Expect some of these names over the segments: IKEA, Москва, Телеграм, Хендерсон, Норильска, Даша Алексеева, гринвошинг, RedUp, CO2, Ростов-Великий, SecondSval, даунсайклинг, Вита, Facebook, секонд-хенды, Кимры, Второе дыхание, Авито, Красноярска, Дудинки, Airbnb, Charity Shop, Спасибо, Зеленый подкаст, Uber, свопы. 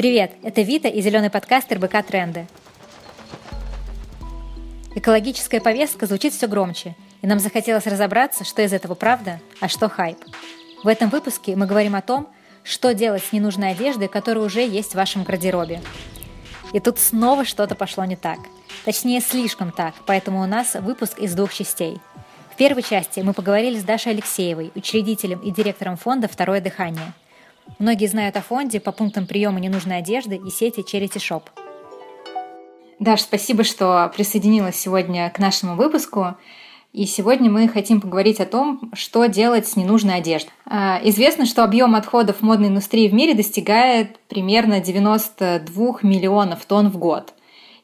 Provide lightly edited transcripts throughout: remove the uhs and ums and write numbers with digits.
Привет, это Вита и зеленый подкаст РБК Тренды. Экологическая повестка звучит все громче, и нам захотелось разобраться, что из этого правда, а что хайп. В этом выпуске мы говорим о том, что делать с ненужной одеждой, которая уже есть в вашем гардеробе. И тут снова что-то пошло не так. Точнее, слишком так, поэтому у нас выпуск из двух частей. В первой части мы поговорили с Дашей Алексеевой, учредителем и директором фонда «Второе дыхание». Многие знают о фонде по пунктам приема ненужной одежды и сети Charity Shop. Даш, спасибо, что присоединилась сегодня к нашему выпуску. И сегодня мы хотим поговорить о том, что делать с ненужной одеждой. Известно, что объем отходов модной индустрии в мире достигает примерно 92 миллионов тонн в год.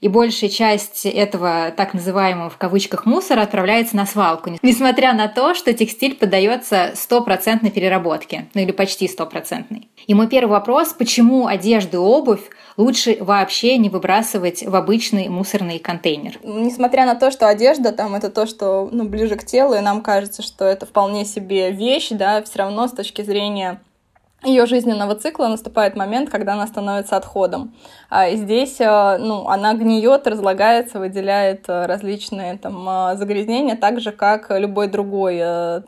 И большая часть этого так называемого в кавычках мусора отправляется на свалку, несмотря на то, что текстиль поддается 100% переработке, или почти 100%. И мой первый вопрос: почему одежду и обувь лучше вообще не выбрасывать в обычный мусорный контейнер? Несмотря на то, что одежда там это то, что ближе к телу, и нам кажется, что это вполне себе вещь, да, все равно с точки зрения ее жизненного цикла наступает момент, когда она становится отходом. И здесь она гниет, разлагается, выделяет различные загрязнения, так же, как любой другой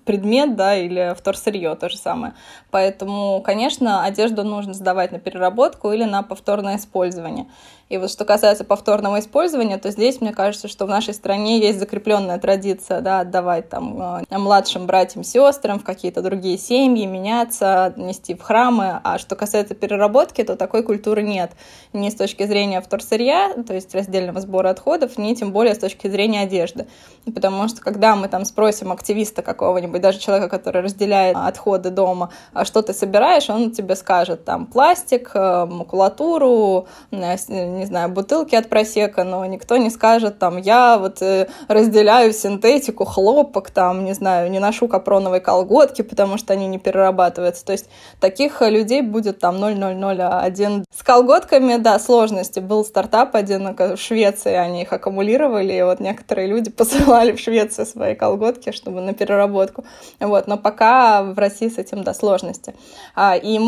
предмет, да, или вторсырье, то же самое. Поэтому, конечно, одежду нужно сдавать на переработку или на повторное использование. И вот что касается повторного использования, то здесь, мне кажется, что в нашей стране есть закрепленная традиция, да, отдавать младшим братьям, сестрам в какие-то другие семьи, меняться, нести в храмы. А что касается переработки, то такой культуры нет. Ни с точки зрения вторсырья, то есть раздельного сбора отходов, ни тем более с точки зрения одежды. Потому что когда мы спросим активиста какого-нибудь, даже человека, который разделяет отходы дома, что ты собираешь, он тебе скажет пластик, макулатуру, не знаю, бутылки от просека, но никто не скажет, я разделяю синтетику, хлопок, не ношу капроновые колготки, потому что они не перерабатываются. То есть таких людей будет 0,001. С колготками, да, сложности. Был стартап один в Швеции, они их аккумулировали, и некоторые люди посылали в Швецию свои колготки, чтобы на переработку. Но пока в России с этим, да, сложности. И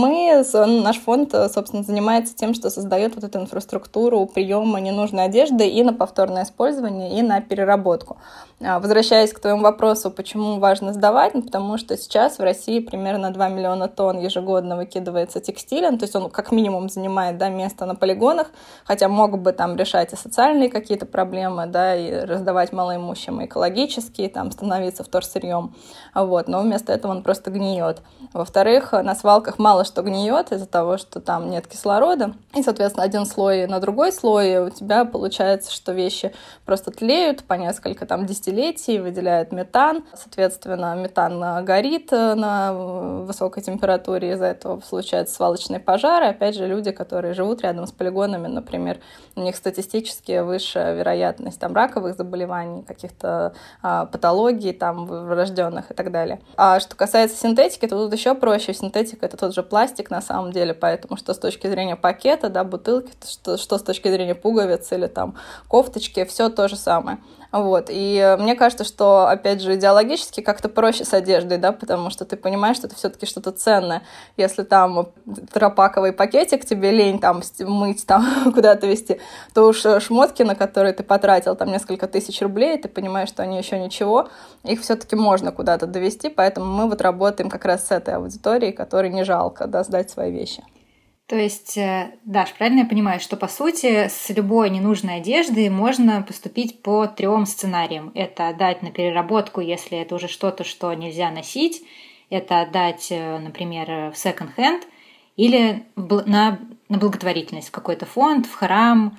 наш фонд, собственно, занимается тем, что создает эту инфраструктуру приема ненужной одежды и на повторное использование, и на переработку. Возвращаясь к твоему вопросу, почему важно сдавать, потому что сейчас в России примерно 2 миллиона тонн ежегодно выкидывается текстилем, то есть он как минимум занимает, да, место на полигонах, хотя мог бы решать и социальные какие-то проблемы, да, и раздавать малоимущим, и экологические, становиться вторсырьем, но вместо этого он просто гниет. Во-вторых, на свалках мало что гниет из-за того, что там нет кислорода, и, соответственно, один слой на другой слой, у тебя получается, что вещи просто тлеют по несколько десятилетий, выделяют метан, соответственно, метан горит на высокой температуре, из-за этого случаются свалочные пожары. Опять же, люди, которые живут рядом с полигонами, например, у них статистически выше вероятность раковых заболеваний, каких-то патологий врожденных и так далее. А что касается синтетики, то тут еще проще. Синтетика — это тот же пластик на самом деле, поэтому что с точки зрения пакета, да, бутылки, что с точки зрения пуговиц или кофточки, все то же самое. И мне кажется, что, опять же, идеологически как-то проще с одеждой, да, потому что ты понимаешь, что это все-таки что-то ценное. Если тропаковый пакетик, тебе лень мыть, куда-то везти, то уж шмотки, на которые ты потратил несколько тысяч рублей, ты понимаешь, что они еще ничего, их все-таки можно куда-то довести, поэтому мы работаем как раз с этой аудиторией, которой не жалко, да, сдать свои вещи. То есть, Даш, правильно я понимаю, что, по сути, с любой ненужной одеждой можно поступить по 3 сценариям. Это отдать на переработку, если это уже что-то, что нельзя носить. Это отдать, например, в секонд-хенд или на благотворительность, в какой-то фонд, в храм.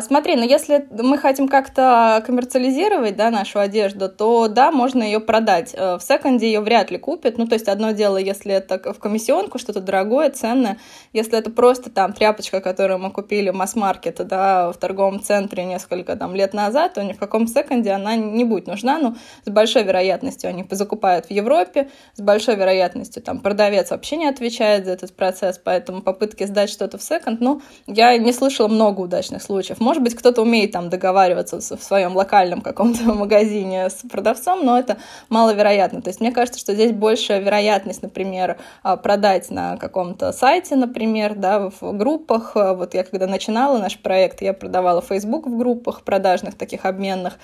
Смотри, если мы хотим как-то коммерциализировать, да, нашу одежду, то да, можно ее продать. В секонде ее вряд ли купят. То есть одно дело, если это в комиссионку, что-то дорогое, ценное. Если это просто тряпочка, которую мы купили в масс-маркете, да, в торговом центре несколько лет назад, то ни в каком секонде она не будет нужна. Но с большой вероятностью они позакупают в Европе, с большой вероятностью продавец вообще не отвечает за этот процесс, поэтому попытки сдать что-то в секонд, я не слышала много удачных случаев. случаев. Может быть, кто-то умеет там договариваться в своем локальном каком-то магазине с продавцом, но это маловероятно. То есть мне кажется, что здесь большая вероятность, например, продать на каком-то сайте, например, да, в группах. Вот я когда начинала наш проект, я продавала Facebook в группах продажных, таких обменных.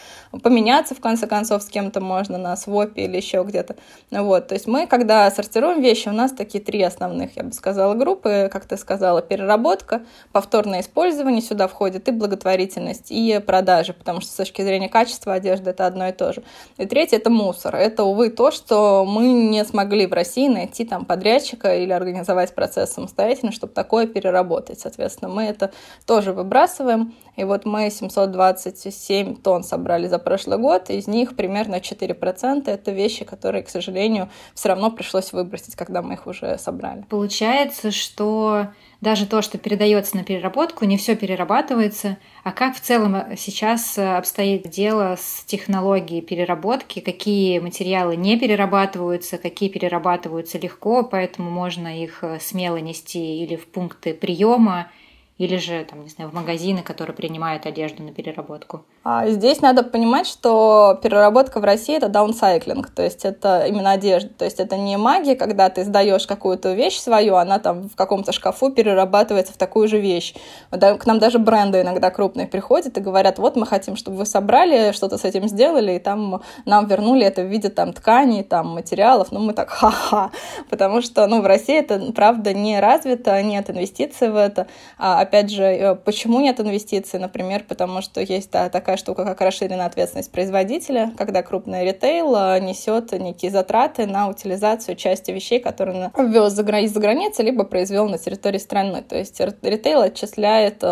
Поменяться, в конце концов, с кем-то можно на свопе или еще где-то. Вот. То есть мы, когда сортируем вещи, у нас такие три основных, я бы сказала, группы, как ты сказала, переработка, повторное использование, сюда входит и благотворительность, и продажи, потому что с точки зрения качества одежды это одно и то же. И третье – это мусор. Это, увы, то, что мы не смогли в России найти там подрядчика или организовать процесс самостоятельно, чтобы такое переработать. Соответственно, мы это тоже выбрасываем. И вот мы 727 тонн собрали за прошлый год, из них примерно 4% – это вещи, которые, к сожалению, все равно пришлось выбросить, когда мы их уже собрали. Получается, что даже то, что передается на переработку, не все перерабатывается. А как в целом сейчас обстоит дело с технологией переработки? Какие материалы не перерабатываются, какие перерабатываются легко, поэтому можно их смело нести или в пункты приема, или же, там, не знаю, в магазины, которые принимают одежду на переработку? Здесь надо понимать, что переработка в России – это даунсайклинг, то есть это именно одежда, то есть это не магия, когда ты сдаешь какую-то вещь свою, она там в каком-то шкафу перерабатывается в такую же вещь. К нам даже бренды иногда крупные приходят и говорят, вот мы хотим, чтобы вы собрали, что-то с этим сделали, и там нам вернули это в виде там тканей, там материалов, ну мы так ха-ха, потому что, ну, в России это, правда, не развито, нет инвестиций в это. Опять же, почему нет инвестиций, например, потому что есть такая штука, как расширенная ответственность производителя, когда крупный ритейл несет некие затраты на утилизацию части вещей, которые он ввез из-за границы, либо произвел на территории страны. То есть ритейл отчисляет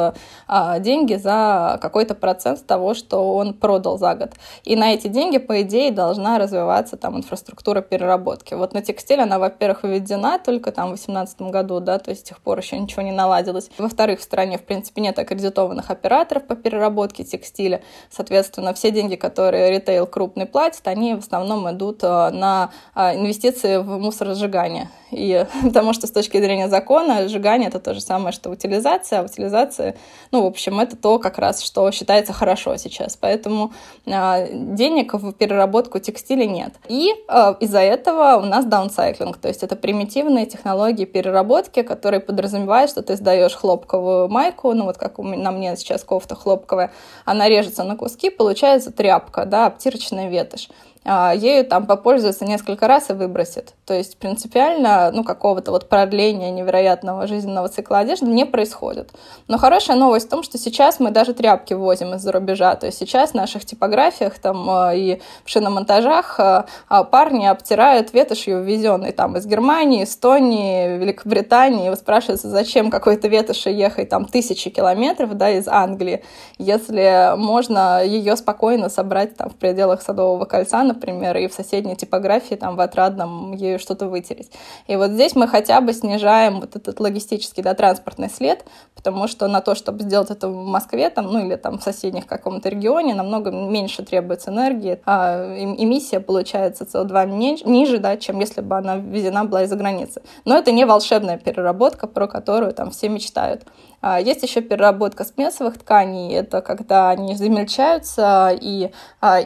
деньги за какой-то процент того, что он продал за год. И на эти деньги, по идее, должна развиваться там инфраструктура переработки. Вот на текстиль она, во-первых, введена только там в 2018 году, да, то есть с тех пор еще ничего не наладилось. Во-вторых, в стране, в принципе, нет аккредитованных операторов по переработке текстиля. Соответственно, все деньги, которые ритейл крупный платит, они в основном идут на инвестиции в мусоросжигание. И потому что с точки зрения закона сжигание — это то же самое, что утилизация, а утилизация, ну, в общем, это то как раз, что считается хорошо сейчас. Поэтому денег в переработку текстиля нет. И из-за этого у нас даунсайклинг, то есть это примитивные технологии переработки, которые подразумевают, что ты сдаешь хлопковую майку, ну вот как на мне сейчас кофта хлопковая, она режется на куски, получается тряпка, да, обтирочная ветошь. Ею там попользуется несколько раз и выбросит. То есть принципиально, ну, какого-то вот продления невероятного жизненного цикла одежды не происходит. Но хорошая новость в том, что сейчас мы даже тряпки возим из-за рубежа. То есть сейчас в наших типографиях там и в шиномонтажах парни обтирают ветошью, ввезенной там из Германии, Эстонии, Великобритании. И спрашивается, зачем какой-то ветоши ехать там 1000 километров, да, из Англии, если можно ее спокойно собрать там в пределах Садового кольца, например, и в соседней типографии там в Отрадном ею что-то вытереть. И вот здесь мы хотя бы снижаем вот этот логистический, да, транспортный след, потому что на то, чтобы сделать это в Москве там, ну или там в соседних каком-то регионе, намного меньше требуется энергии, а эмиссия получается CO2 ниже, да, чем если бы она ввезена была из-за границы. Но это не волшебная переработка, про которую там все мечтают. Есть еще переработка смесовых тканей, это когда они замельчаются и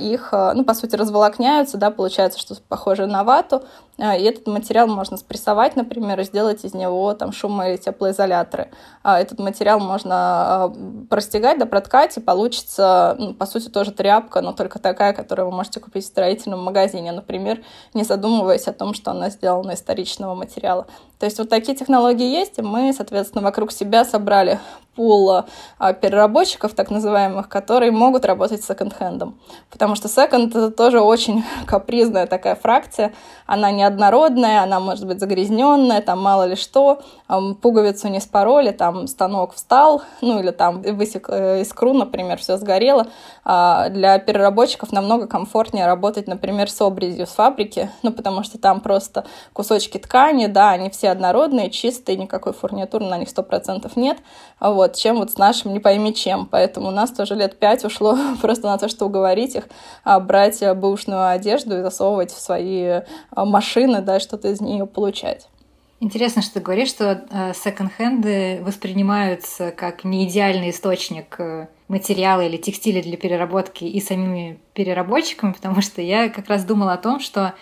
их, ну, по сути, разволокняются, да, получается, что похоже на вату, и этот материал можно спрессовать, например, и сделать из него там шумо- или теплоизоляторы. Этот материал можно простегать, да, проткать, и получится, ну, по сути, тоже тряпка, но только такая, которую вы можете купить в строительном магазине, например, не задумываясь о том, что она сделана из вторичного материала. То есть вот такие технологии есть, и мы, соответственно, вокруг себя собрали пул переработчиков, так называемых, которые могут работать с секонд-хендом. Потому что секонд — это тоже очень капризная такая фракция, она неоднородная, она может быть загрязненная, там мало ли что, пуговицу не спороли, там станок встал, ну или там высек искру, например, все сгорело. Для переработчиков намного комфортнее работать, например, с обрезью с фабрики, ну потому что там просто кусочки ткани, да, они все однородные, чистые, никакой фурнитуры на них 100% нет, вот, чем вот с нашим не пойми чем. Поэтому у нас тоже 5 лет ушло просто на то, что уговорить их брать бэушную одежду и засовывать в свои машины, да, что-то из нее получать. Интересно, что ты говоришь, что секонд-хенды воспринимаются как неидеальный источник материалы или текстили для переработки и самими переработчиками, потому что я как раз думала о том, что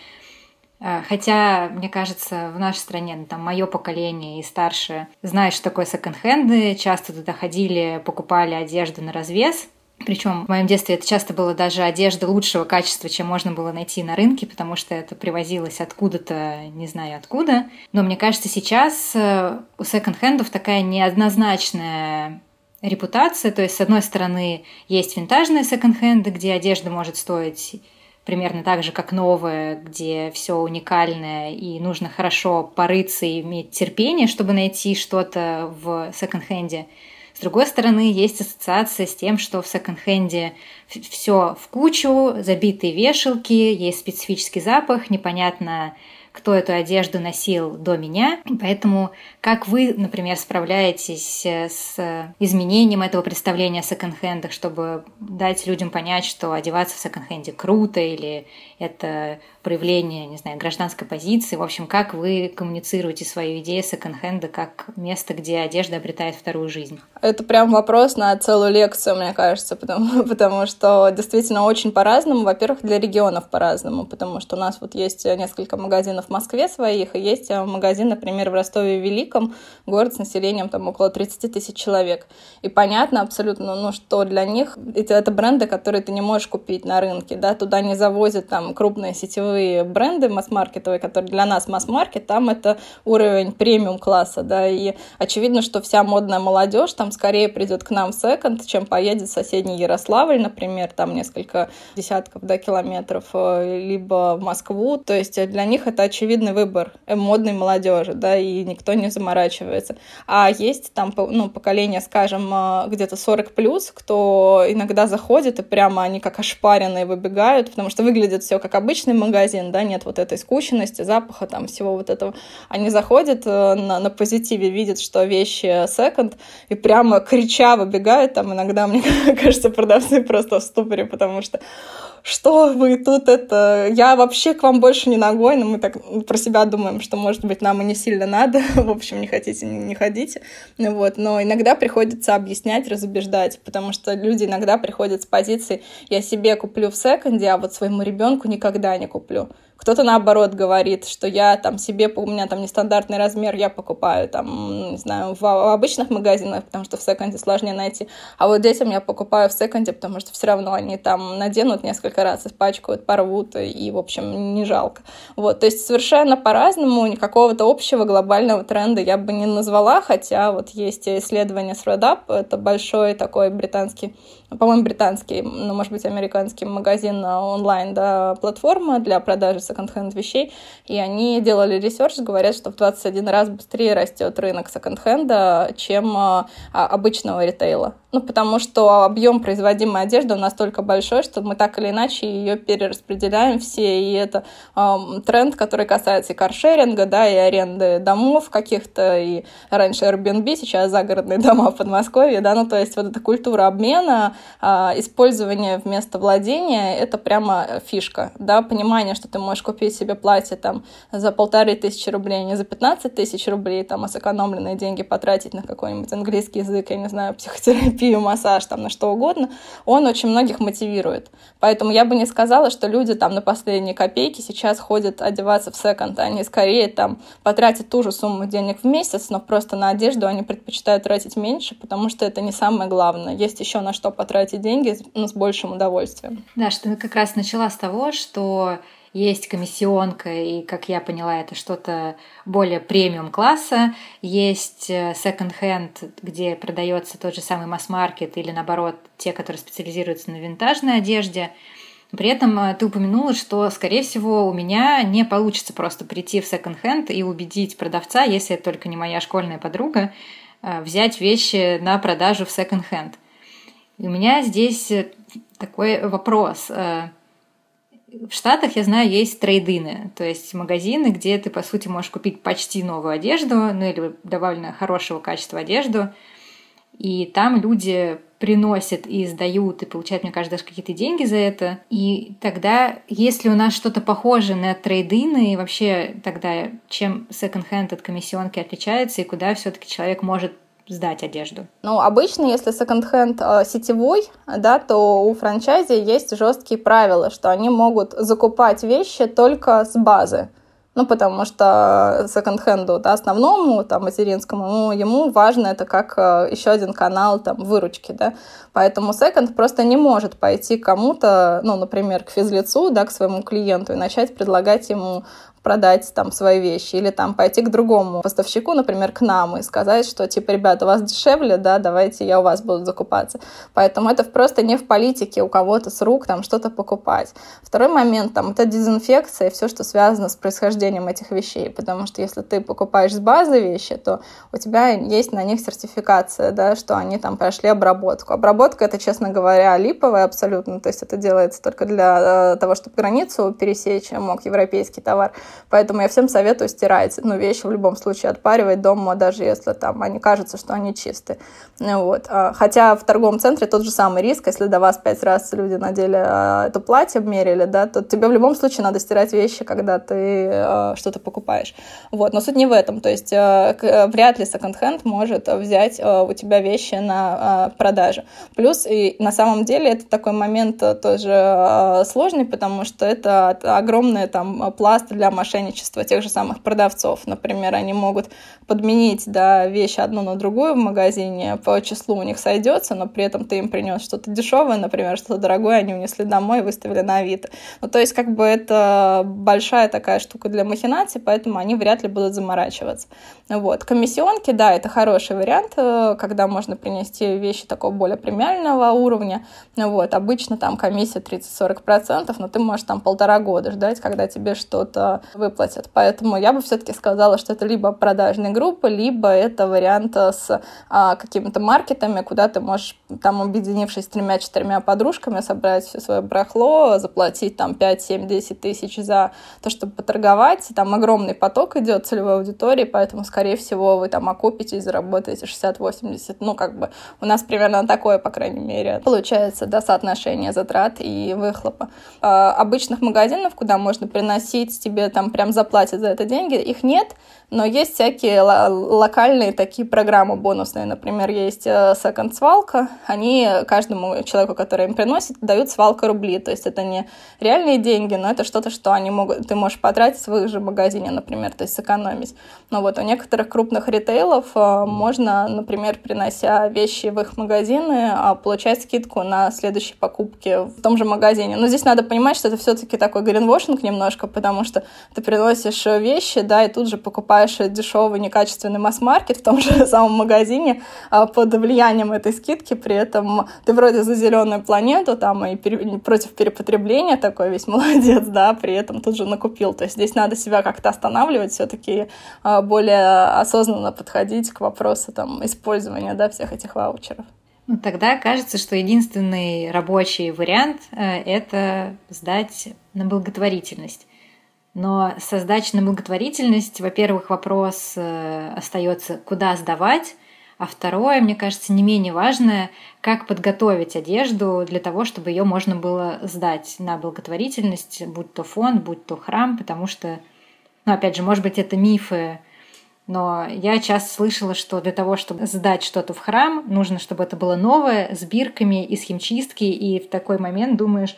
хотя, мне кажется, в нашей стране, ну, там, мое поколение и старше знают, что такое секонд-хенды, часто туда ходили, покупали одежду на развес. Причем в моем детстве это часто было даже одежда лучшего качества, чем можно было найти на рынке, потому что это привозилось откуда-то, не знаю откуда. Но мне кажется, сейчас у секонд-хендов такая неоднозначная репутация. То есть, с одной стороны, есть винтажные секонд-хенды, где одежда может стоить примерно так же, как новое, где все уникальное, и нужно хорошо порыться и иметь терпение, чтобы найти что-то в секонд-хенде. С другой стороны, есть ассоциация с тем, что в секонд-хенде все в кучу, забитые вешалки, есть специфический запах, непонятно, кто эту одежду носил до меня. Поэтому как вы, например, справляетесь с изменением этого представления о секонд-хендах, чтобы дать людям понять, что одеваться в секонд-хенде круто, или это проявление, не знаю, гражданской позиции? В общем, как вы коммуницируете свою идею секонд-хенда как место, где одежда обретает вторую жизнь? Это прям вопрос на целую лекцию, мне кажется, потому что действительно очень по-разному. Во-первых, для регионов по-разному, потому что у нас вот есть несколько магазинов в Москве своих, и есть магазин, например, в Ростове-Великом, город с населением там около 30 тысяч человек. И понятно абсолютно, ну, что для них это бренды, которые ты не можешь купить на рынке, да, туда не завозят там крупные сетевые бренды масс-маркетовые, которые для нас масс-маркет, там это уровень премиум-класса, да, и очевидно, что вся модная молодежь там скорее придет к нам в секонд, чем поедет в соседний Ярославль, например, там несколько десятков, да, километров, либо в Москву, то есть для них это очевидный выбор модной молодежи, да, и никто не заморачивается. А есть там, ну, поколение, скажем, где-то 40+, кто иногда заходит, и прямо они как ошпаренные выбегают, потому что выглядит все как обычный магазин, да, нет вот этой скученности, запаха, там, всего вот этого. Они заходят на позитиве, видят, что вещи секонд, и прямо крича выбегают, там иногда, мне кажется, продавцы просто в ступоре, потому что что вы тут это... Я вообще к вам больше не ногой, но мы так про себя думаем, что, может быть, нам и не сильно надо, в общем, не хотите, не ходите, вот, но иногда приходится объяснять, разубеждать, потому что люди иногда приходят с позиции «я себе куплю в секонде, а вот своему ребенку никогда не куплю». Кто-то, наоборот, говорит, что я там себе, у меня там нестандартный размер, я покупаю там, не знаю, в обычных магазинах, потому что в секонде сложнее найти, а вот детям я покупаю в секонде, потому что все равно они там наденут несколько раз, испачкают, порвут, и, в общем, не жалко. Вот, то есть совершенно по-разному, никакого то общего глобального тренда я бы не назвала, хотя вот есть исследование с RedUp, это большой такой британский, по-моему, британский, ну, может быть, американский магазин онлайн, да, платформа для продажи секонд-хенд вещей, и они делали ресерч, говорят, что в 21 раз быстрее растет рынок секонд-хенда, чем обычного ритейла. Ну, потому что объем производимой одежды у нас настолько большой, что мы так или иначе ее перераспределяем все, и это тренд, который касается и каршеринга, да, и аренды домов каких-то, и раньше Airbnb, сейчас загородные дома в Подмосковье, да, ну, то есть вот эта культура обмена, использование вместо владения, это прямо фишка, да, понимание, что ты можешь купить себе платье там за 1500 рублей, не за 15 тысяч рублей, там, а сэкономленные деньги потратить на какой-нибудь английский язык, я не знаю, психотерапию, массаж, там, на что угодно, он очень многих мотивирует. Поэтому я бы не сказала, что люди там на последние копейки сейчас ходят одеваться в секонд, они скорее там потратят ту же сумму денег в месяц, но просто на одежду они предпочитают тратить меньше, потому что это не самое главное. Есть еще на что потратить деньги, но с большим удовольствием. Да, что ты как раз начала с того, что есть комиссионка, и, как я поняла, это что-то более премиум-класса. Есть секонд-хенд, где продается тот же самый масс-маркет или, наоборот, те, которые специализируются на винтажной одежде. При этом ты упомянула, что, скорее всего, у меня не получится просто прийти в секонд-хенд и убедить продавца, если это только не моя школьная подруга, взять вещи на продажу в секонд-хенд. И у меня здесь такой вопрос. В Штатах, я знаю, есть трейд-ины, то есть магазины, где ты, по сути, можешь купить почти новую одежду, ну или довольно хорошего качества одежду, и там люди приносят и сдают, и получают, мне кажется, даже какие-то деньги за это. И тогда, если у нас что-то похоже на трейд-ины, и вообще тогда чем секонд-хенд от комиссионки отличается, и куда все-таки человек может сдать одежду? Ну, обычно, если секонд-хенд сетевой, да, то у франчайзи есть жесткие правила, что они могут закупать вещи только с базы. Ну, потому что секонд-хенду, да, основному, там, материнскому, ну, ему важно это как еще один канал, там, выручки, да. Поэтому секонд просто не может пойти кому-то, ну, например, к физлицу, да, к своему клиенту и начать предлагать ему продать там свои вещи или там пойти к другому поставщику, например, к нам, и сказать, что, типа, ребята, у вас дешевле, да, давайте я у вас буду закупаться. Поэтому это просто не в политике у кого-то с рук там что-то покупать. Второй момент, там, это дезинфекция и все, что связано с происхождением этих вещей, потому что если ты покупаешь с базы вещи, то у тебя есть на них сертификация, да, что они там прошли обработку. Обработка, это, честно говоря, липовая абсолютно, то есть это делается только для того, чтобы границу пересечь мог европейский товар. Поэтому я всем советую стирать, ну, вещи в любом случае отпаривать дома, даже если там они кажутся, что они чистые. Вот. Хотя в торговом центре тот же самый риск, если до вас 5 раз люди надели это платье, мерили, да, то тебе в любом случае надо стирать вещи, когда ты что-то покупаешь. Вот. Но суть не в этом, то есть вряд ли секонд-хенд может взять у тебя вещи на продажу. Плюс и на самом деле это такой момент тоже сложный, потому что это огромный там пласт для мошенничества тех же самых продавцов. Например, они могут подменить, да, вещь одну на другую в магазине, по числу у них сойдется, но при этом ты им принес что-то дешевое, например, что-то дорогое, они унесли домой и выставили на Авито. Ну, то есть, как бы это большая такая штука для махинаций, поэтому они вряд ли будут заморачиваться. Вот. Комиссионки, да, это хороший вариант, когда можно принести вещи такого более премиального уровня. Вот. Обычно там комиссия 30-40%, но ты можешь там 1,5 года ждать, когда тебе что-то выплатят. Поэтому я бы все-таки сказала, что это либо продажные группы, либо это вариант с какими-то маркетами, куда ты можешь, там, объединившись с 3-4 подружками, собрать все свое барахло, заплатить там 5-7-10 тысяч за то, чтобы поторговать. Там огромный поток идет целевой аудитории, поэтому, скорее всего, вы там окупитесь, заработаете 60-80. Ну, как бы у нас примерно такое, по крайней мере, получается, да, соотношение затрат и выхлопа. Обычных магазинов, куда можно приносить тебе там прям заплатят за это деньги, их нет, но есть всякие локальные такие программы бонусные, например, есть SecondSval, они каждому человеку, который им приносит, дают свалка рублей, то есть это не реальные деньги, но это что-то, что они могут, ты можешь потратить в своих же магазине, например, то есть сэкономить. Но вот у некоторых крупных ритейлов можно, например, принося вещи в их магазины, получать скидку на следующие покупки в том же магазине. Но здесь надо понимать, что это все-таки такой гринвошинг немножко, потому что ты приносишь вещи, да, и тут же покупаешь дешевый, некачественный масс-маркет в том же самом магазине под влиянием этой скидки, при этом ты вроде за зеленую планету, там, и против перепотребления такой весь молодец, да, при этом тут же накупил, то есть здесь надо себя как-то останавливать, все-таки более осознанно подходить к вопросу, там, использования, да, всех этих ваучеров. Ну, тогда кажется, что единственный рабочий вариант — это сдать на благотворительность. Но со сдачи на благотворительность, во-первых, вопрос остается, куда сдавать, а второе, мне кажется, не менее важное, как подготовить одежду для того, чтобы ее можно было сдать на благотворительность, будь то фонд, будь то храм, потому что, ну, опять же, может быть, это мифы, но я часто слышала, что для того, чтобы сдать что-то в храм, нужно, чтобы это было новое, с бирками и с химчистки, и в такой момент думаешь: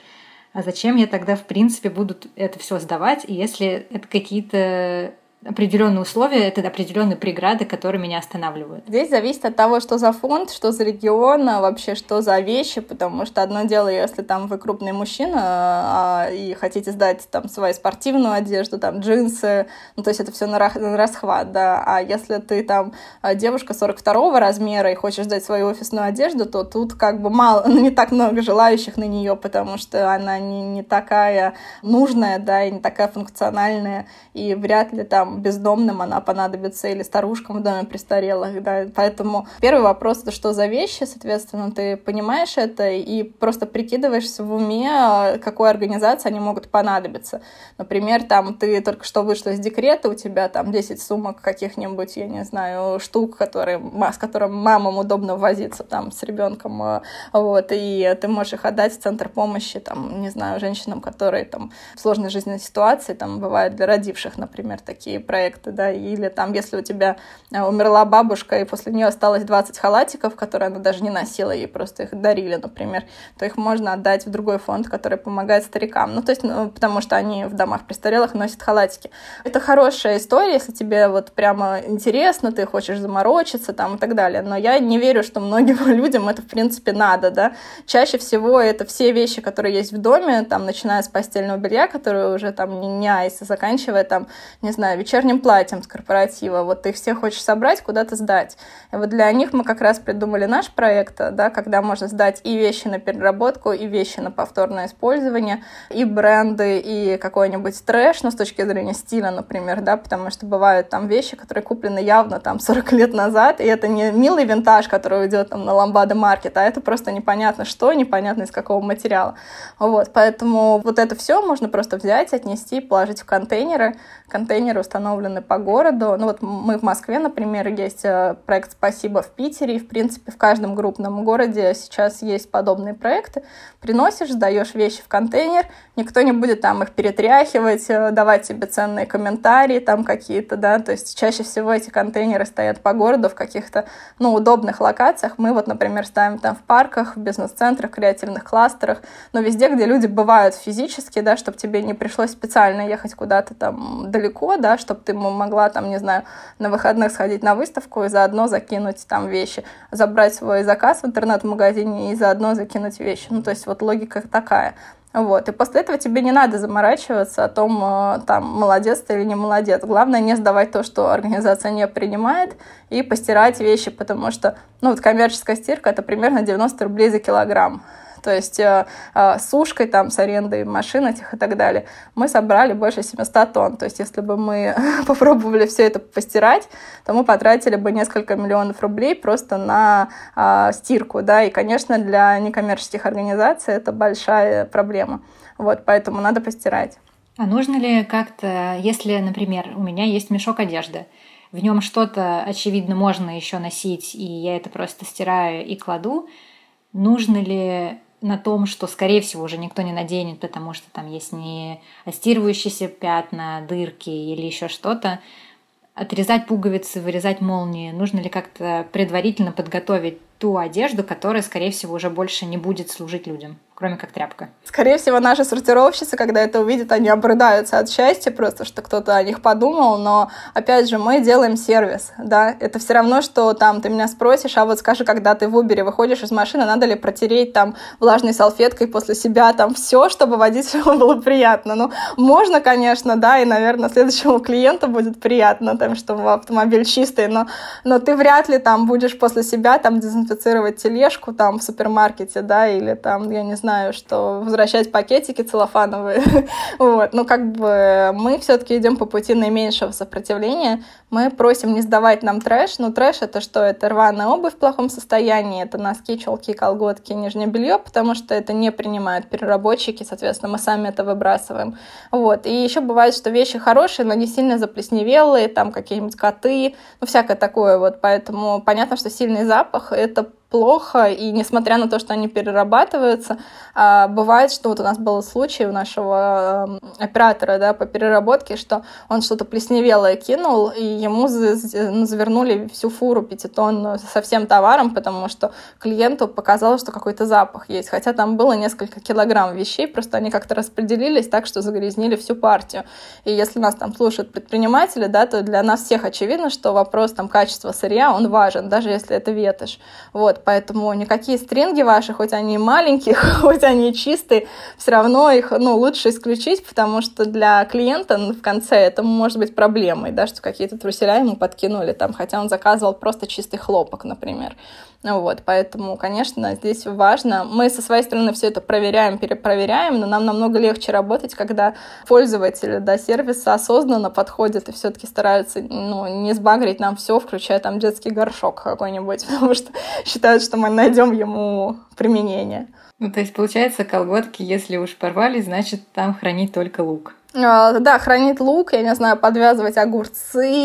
а зачем я тогда, в принципе, буду это все сдавать, если это какие-то определенные условия, это определенные преграды, которые меня останавливают. Здесь зависит от того, что за фонд, что за регион, вообще что за вещи, потому что одно дело, если там вы крупный мужчина и хотите сдать там свою спортивную одежду, там джинсы, ну то есть это все на расхват, да, а если ты там девушка 42-го размера и хочешь сдать свою офисную одежду, то тут как бы мало, не так много желающих на нее, потому что она не такая нужная, да, и не такая функциональная, и вряд ли там бездомным она понадобится или старушкам в доме престарелых, да, поэтому первый вопрос — это что за вещи, соответственно, ты понимаешь это и просто прикидываешься в уме, какой организации они могут понадобиться. Например, там ты только что вышла из декрета, у тебя там 10 сумок каких-нибудь, я не знаю, штук, с которыми мамам удобно возиться там с ребенком, вот, и ты можешь их отдать в центр помощи, там, не знаю, женщинам, которые там в сложной жизненной ситуации, там, бывают для родивших, например, такие проекты, да, или там, если у тебя умерла бабушка, и после нее осталось 20 халатиков, которые она даже не носила, ей просто их дарили, например, то их можно отдать в другой фонд, который помогает старикам, ну, то есть, ну, потому что они в домах престарелых носят халатики. Это хорошая история, если тебе вот прямо интересно, ты хочешь заморочиться там и так далее, но я не верю, что многим людям это, в принципе, надо, да, чаще всего это все вещи, которые есть в доме, там, начиная с постельного белья, которое уже там не айс, и заканчивая там, не знаю, вечерним платьем с корпоратива, вот ты их все хочешь собрать, куда-то сдать. И вот для них мы как раз придумали наш проект, да, когда можно сдать и вещи на переработку, и вещи на повторное использование, и бренды, и какой-нибудь трэш, но с точки зрения стиля, например, да, потому что бывают там вещи, которые куплены явно там 40 лет назад, и это не милый винтаж, который уйдет там на Ламбада Маркет, а это просто непонятно что, непонятно из какого материала. Вот, поэтому вот это все можно просто взять, отнести, положить в контейнеры. Контейнеры установлены по городу. Ну вот мы в Москве, например, есть проект «Спасибо» в Питере, и, в принципе, в каждом крупном городе сейчас есть подобные проекты. Приносишь, сдаешь вещи в контейнер, никто не будет там их перетряхивать, давать тебе ценные комментарии там какие-то, да, то есть чаще всего эти контейнеры стоят по городу в каких-то, ну, удобных локациях. Мы вот, например, ставим там в парках, в бизнес-центрах, в креативных кластерах, но везде, где люди бывают физически, да, чтобы тебе не пришлось специально ехать куда-то там далеко, да, чтобы ты могла там, не знаю, на выходных сходить на выставку и заодно закинуть там вещи, забрать свой заказ в интернет-магазине и заодно закинуть вещи. Ну, то есть вот логика такая. Вот, и после этого тебе не надо заморачиваться о том, там, молодец ты или не молодец. Главное, не сдавать то, что организация не принимает, и постирать вещи, потому что, ну, вот коммерческая стирка — это примерно 90 рублей за килограмм. То есть сушкой там с арендой машин этих и так далее мы собрали больше 700 тонн. То есть если бы мы попробовали все это постирать, то мы потратили бы несколько миллионов рублей просто на стирку, да, и, конечно, для некоммерческих организаций это большая проблема. Вот, поэтому надо постирать. А нужно ли как-то, если, например, у меня есть мешок одежды, в нем что-то, очевидно, можно еще носить, и я это просто стираю и кладу, нужно ли на том, что, скорее всего, уже никто не наденет, потому что там есть не остирывающиеся пятна, дырки или еще что-то, отрезать пуговицы, вырезать молнии? Нужно ли как-то предварительно подготовить ту одежду, которая, скорее всего, уже больше не будет служить людям, кроме как тряпка? Скорее всего, наши сортировщицы, когда это увидят, они обрыдаются от счастья просто, что кто-то о них подумал, но, опять же, мы делаем сервис, да, это все равно, что там ты меня спросишь, а вот скажи, когда ты в Uber выходишь из машины, надо ли протереть там влажной салфеткой после себя там все, чтобы водителю было приятно. Ну, можно, конечно, да, и, наверное, следующему клиенту будет приятно, там, что автомобиль чистый, но ты вряд ли там будешь после себя там дезинфицировать тележку там в супермаркете, да, или там, я не знаю, что возвращать пакетики целлофановые. Вот. Ну, как бы мы все-таки идем по пути наименьшего сопротивления. Мы просим не сдавать нам трэш. Ну, трэш — это что? Это рваная обувь в плохом состоянии, это носки, чулки, колготки, нижнее белье, потому что это не принимают переработчики, соответственно, мы сами это выбрасываем. Вот. И еще бывает, что вещи хорошие, но не сильно заплесневелые, там какие-нибудь коты, ну, всякое такое вот. Поэтому понятно, что сильный запах — это плохо, и несмотря на то, что они перерабатываются, бывает, что вот у нас был случай у нашего оператора, да, по переработке, что он что-то плесневелое кинул, и ему завернули всю фуру 5-тонную со всем товаром, потому что клиенту показалось, что какой-то запах есть, хотя там было несколько килограмм вещей, просто они как-то распределились так, что загрязнили всю партию. И если нас там слушают предприниматели, да, то для нас всех очевидно, что вопрос там качества сырья, он важен, даже если это ветошь. Вот. Поэтому никакие стринги ваши, хоть они и маленькие, хоть они и чистые, все равно их, ну, лучше исключить, потому что для клиента, ну, в конце это может быть проблемой, да, что какие-то труселя ему подкинули, там, хотя он заказывал просто чистый хлопок, например. Вот, поэтому, конечно, здесь важно. Мы со своей стороны все это проверяем, перепроверяем, но нам намного легче работать, когда пользователи, да, сервиса осознанно подходят и все-таки стараются, ну, не сбагрить нам все, включая там детский горшок какой-нибудь, потому что считают, что мы найдем ему применение. Ну, то есть, получается, колготки, если уж порвались, значит, там хранить только лук. Да, хранить лук, я не знаю, подвязывать огурцы.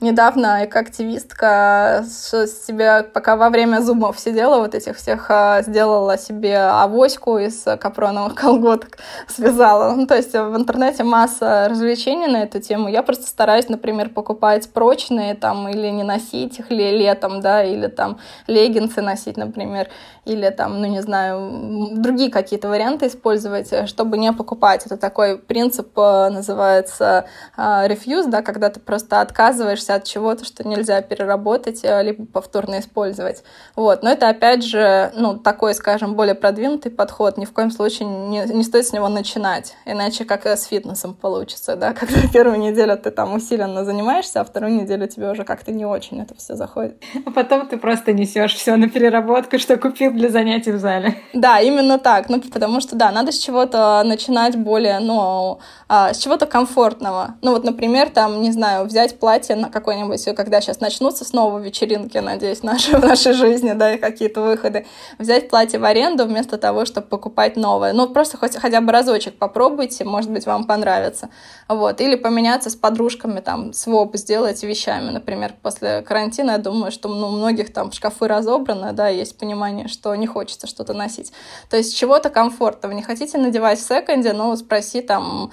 Недавно экоактивистка себе, пока во время зумов сидела, вот этих всех, сделала себе авоську из капроновых колготок, связала. Ну, то есть в интернете масса развлечений на эту тему. Я просто стараюсь, например, покупать прочные там или не носить их летом, да, или там леггинсы носить, например, или там, ну не знаю, другие какие-то варианты использовать, чтобы не покупать. Это такой принцип называется refuse, да, когда ты просто отказываешься от чего-то, что нельзя переработать, либо повторно использовать. Вот. Но это, опять же, ну, такой, скажем, более продвинутый подход. Ни в коем случае не стоит с него начинать, иначе как с фитнесом получится, да, когда первую неделю ты там усиленно занимаешься, а вторую неделю тебе уже как-то не очень это все заходит. А потом ты просто несешь все на переработку, что купил для занятий в зале. Да, именно так. Ну, потому что, да, надо с чего-то начинать более, ну, с чего-то комфортного. Ну, вот, например, там, не знаю, взять платье на какое-нибудь, когда сейчас начнутся снова вечеринки, надеюсь, в нашей жизни, да, и какие-то выходы, взять платье в аренду вместо того, чтобы покупать новое. Ну, просто хотя бы разочек попробуйте, может быть, вам понравится. Вот. Или поменяться с подружками, там, своп сделать вещами. Например, после карантина, я думаю, что, ну, у многих там шкафы разобраны, да, есть понимание, что не хочется что-то носить. То есть чего-то комфортного. Не хотите надевать в секонде, ну, спроси там,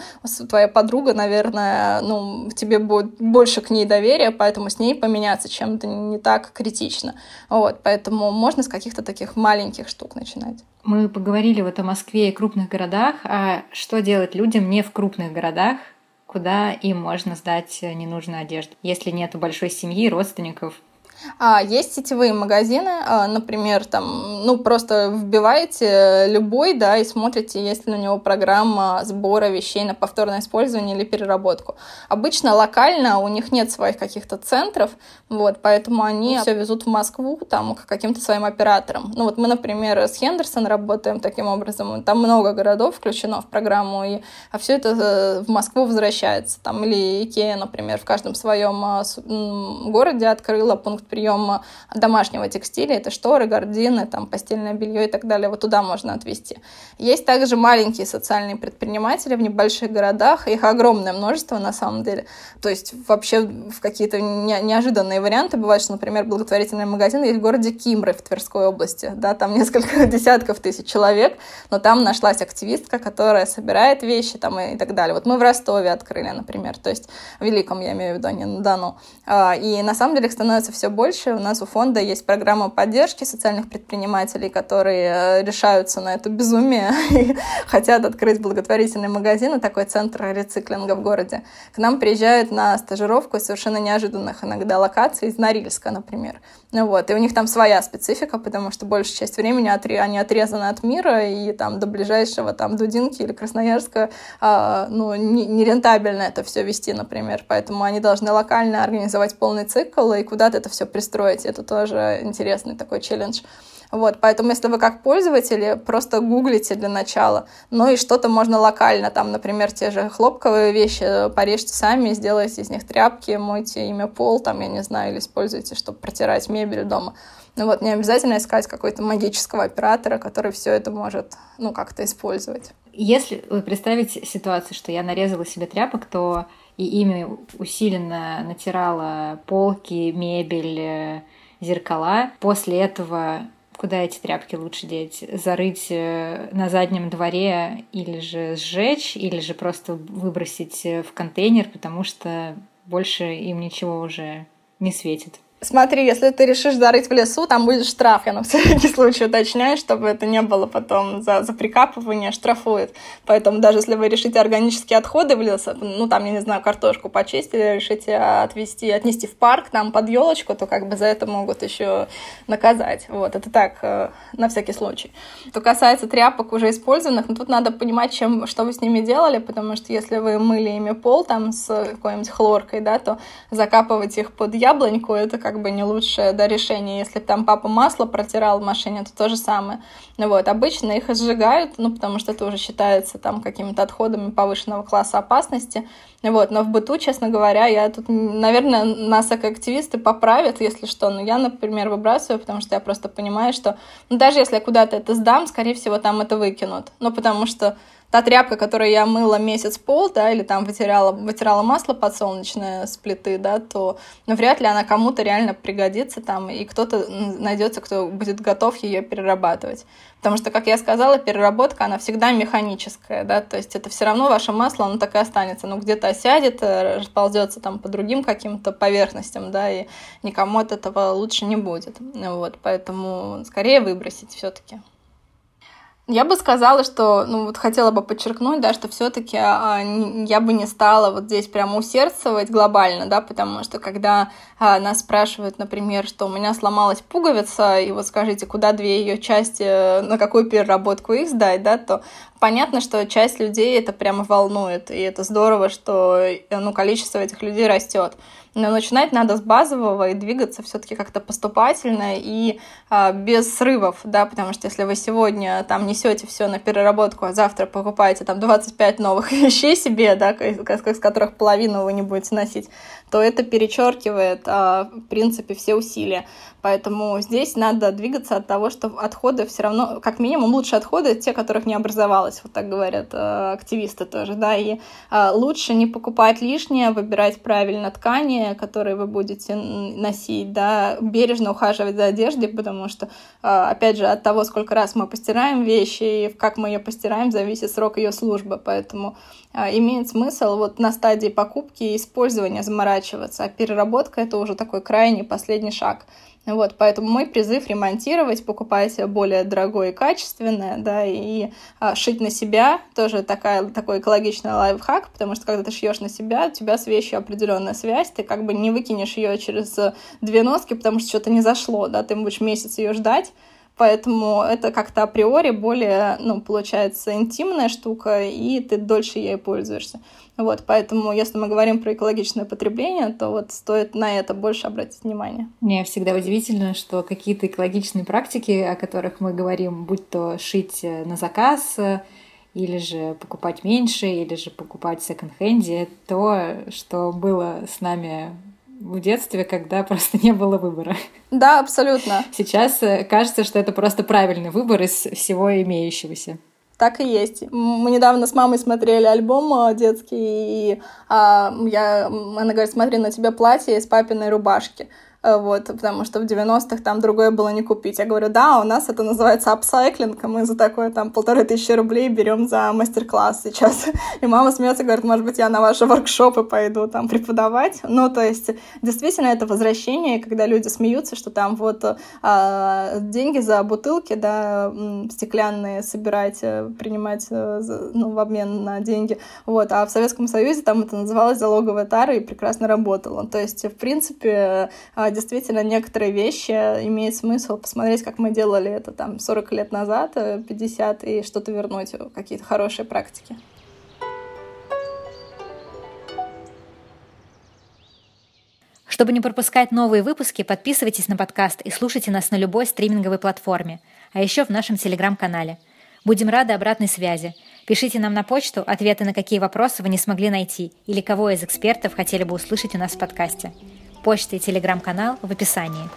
твоя подруга, наверное, ну, тебе будет больше к ней доверия, поэтому с ней поменяться чем-то не так критично. Вот, поэтому можно с каких-то таких маленьких штук начинать. Мы поговорили вот о Москве и крупных городах, а что делать людям не в крупных городах, куда им можно сдать ненужную одежду, если нет большой семьи, родственников? Есть сетевые магазины, например, там, ну, просто вбиваете любой, да, и смотрите, есть ли у него программа сбора вещей на повторное использование или переработку. Обычно локально у них нет своих каких-то центров, вот, поэтому они все везут в Москву, там, к каким-то своим операторам. Ну, вот мы, например, с Хендерсон работаем таким образом, там много городов включено в программу, и все это в Москву возвращается, там, или IKEA, например, в каждом своем городе открыла пункт приема домашнего текстиля, это шторы, гардины, там, постельное белье и так далее, вот туда можно отвезти. Есть также маленькие социальные предприниматели в небольших городах, их огромное множество на самом деле, то есть вообще в какие-то неожиданные варианты бывают, что, например, благотворительный магазин есть в городе Кимры в Тверской области, да, там несколько десятков тысяч человек, но там нашлась активистка, которая собирает вещи там и так далее. Вот мы в Ростове открыли, например, то есть в Великом, я имею в виду, а не на Дону, и на самом деле их становится все больше. У нас у фонда есть программа поддержки социальных предпринимателей, которые решаются на это безумие и хотят открыть благотворительный магазин и такой центр рециклинга в городе. К нам приезжают на стажировку совершенно неожиданных иногда локаций из Норильска, например. Ну вот, и у них там своя специфика, потому что большая часть времени они отрезаны от мира, и там до ближайшего там Дудинки или Красноярска ну, нерентабельно это все вести, например. Поэтому они должны локально организовать полный цикл и куда-то это все пристроить. Это тоже интересный такой челлендж. Вот, поэтому, если вы как пользователи, просто гуглите для начала. Ну и что-то можно локально, там, например, те же хлопковые вещи порежьте сами, сделайте из них тряпки, мойте ими пол, там, я не знаю, или используйте, чтобы протирать мебель дома. Ну вот, не обязательно искать какого-то магического оператора, который все это может, ну, как-то использовать. Если представить ситуацию, что я нарезала себе тряпок, то и ими усиленно натирала полки, мебель, зеркала. После этого куда эти тряпки лучше деть? Зарыть на заднем дворе или же сжечь, или же просто выбросить в контейнер, потому что больше им ничего уже не светит? Смотри, если ты решишь зарыть в лесу, там будет штраф, я на всякий случай уточняю, чтобы это не было потом за прикапывание, штрафуют. Поэтому даже если вы решите органические отходы в лес, ну там, я не знаю, картошку почистили, решите отнести в парк, там под елочку, то как бы за это могут еще наказать. Вот, это так, на всякий случай. Что касается тряпок уже использованных, ну тут надо понимать, что вы с ними делали, потому что если вы мыли ими пол там с какой-нибудь хлоркой, да, то закапывать их под яблоньку, это как бы не лучшее, да, решение. Если там папа масло протирал в машине, то то же самое. Вот. Обычно их сжигают, ну, потому что это уже считается там какими-то отходами повышенного класса опасности. Вот. Но в быту, честно говоря, я тут, наверное, нас экоактивисты поправят, если что. Но я, например, выбрасываю, потому что я просто понимаю, что даже если я куда-то это сдам, скорее всего, там это выкинут. Ну, потому что та тряпка, которой я мыла месяц пол, да, или там вытирала масло подсолнечное с плиты, да, то ну, вряд ли она кому-то реально пригодится там, и кто-то найдется, кто будет готов ее перерабатывать. Потому что, как я сказала, переработка, она всегда механическая, да, то есть это все равно ваше масло, оно так и останется, ну, где-то осядет, расползется там по другим каким-то поверхностям, да, и никому от этого лучше не будет, вот, поэтому скорее выбросить все-таки. Я бы сказала, что, ну, вот хотела бы подчеркнуть, да, что все-таки я бы не стала вот здесь прямо усердствовать глобально, да, потому что когда нас спрашивают, например, что у меня сломалась пуговица, и вот скажите, куда две ее части, на какую переработку их сдать, да, то понятно, что часть людей это прямо волнует, и это здорово, что, ну, количество этих людей растет. Но начинать надо с базового и двигаться все-таки как-то поступательно и без срывов, да, потому что если вы сегодня там несете все на переработку, а завтра покупаете там 25 новых вещей себе, да, из которых половину вы не будете носить, то это перечеркивает, в принципе, все усилия. Поэтому здесь надо двигаться от того, что отходы все равно, как минимум, лучше отходы, те, которых не образовалось, вот так говорят активисты тоже, да, и лучше не покупать лишнее, выбирать правильно ткани, которые вы будете носить, да, бережно ухаживать за одеждой, потому что, опять же, от того, сколько раз мы постираем вещи и как мы ее постираем, зависит срок ее службы, поэтому имеет смысл вот на стадии покупки и использования заморачиваться, а переработка — это уже такой крайний, последний шаг. Вот, поэтому мой призыв — ремонтировать, покупать более дорогое и качественное, да, и шить на себя, тоже такой экологичный лайфхак, потому что когда ты шьешь на себя, у тебя с вещью определенная связь, ты как бы не выкинешь ее через две носки, потому что что-то не зашло, да, ты будешь месяц ее ждать, поэтому это как-то априори более, ну, получается, интимная штука, и ты дольше ей пользуешься. Вот, поэтому, если мы говорим про экологичное потребление, то вот стоит на это больше обратить внимание. Мне всегда удивительно, что какие-то экологичные практики, о которых мы говорим, будь то шить на заказ, или же покупать меньше, или же покупать в секонд-хенде, то, что было с нами в детстве, когда просто не было выбора. Да, абсолютно. Сейчас кажется, что это просто правильный выбор из всего имеющегося. Так и есть. Мы недавно с мамой смотрели альбом детский, и она говорит, смотри, на тебе платье из папиной рубашки. Вот, потому что в 90-х там другое было не купить. Я говорю, да, у нас это называется апсайклинг, а мы за такое там 1500 рублей берем за мастер-класс сейчас. И мама смеется, говорит, может быть, я на ваши воркшопы пойду там преподавать. Ну, то есть, действительно, это возвращение, когда люди смеются, что там вот деньги за бутылки, да, стеклянные собирать, принимать, ну, в обмен на деньги. Вот, а в Советском Союзе там это называлось залоговая тара и прекрасно работало. То есть, в принципе, действительно, некоторые вещи имеет смысл посмотреть, как мы делали это там 40 лет назад, 50, и что-то вернуть, какие-то хорошие практики. Чтобы не пропускать новые выпуски, подписывайтесь на подкаст и слушайте нас на любой стриминговой платформе, а еще в нашем Телеграм-канале. Будем рады обратной связи. Пишите нам на почту ответы на какие вопросы вы не смогли найти или кого из экспертов хотели бы услышать у нас в подкасте. Почта и телеграм-канал в описании.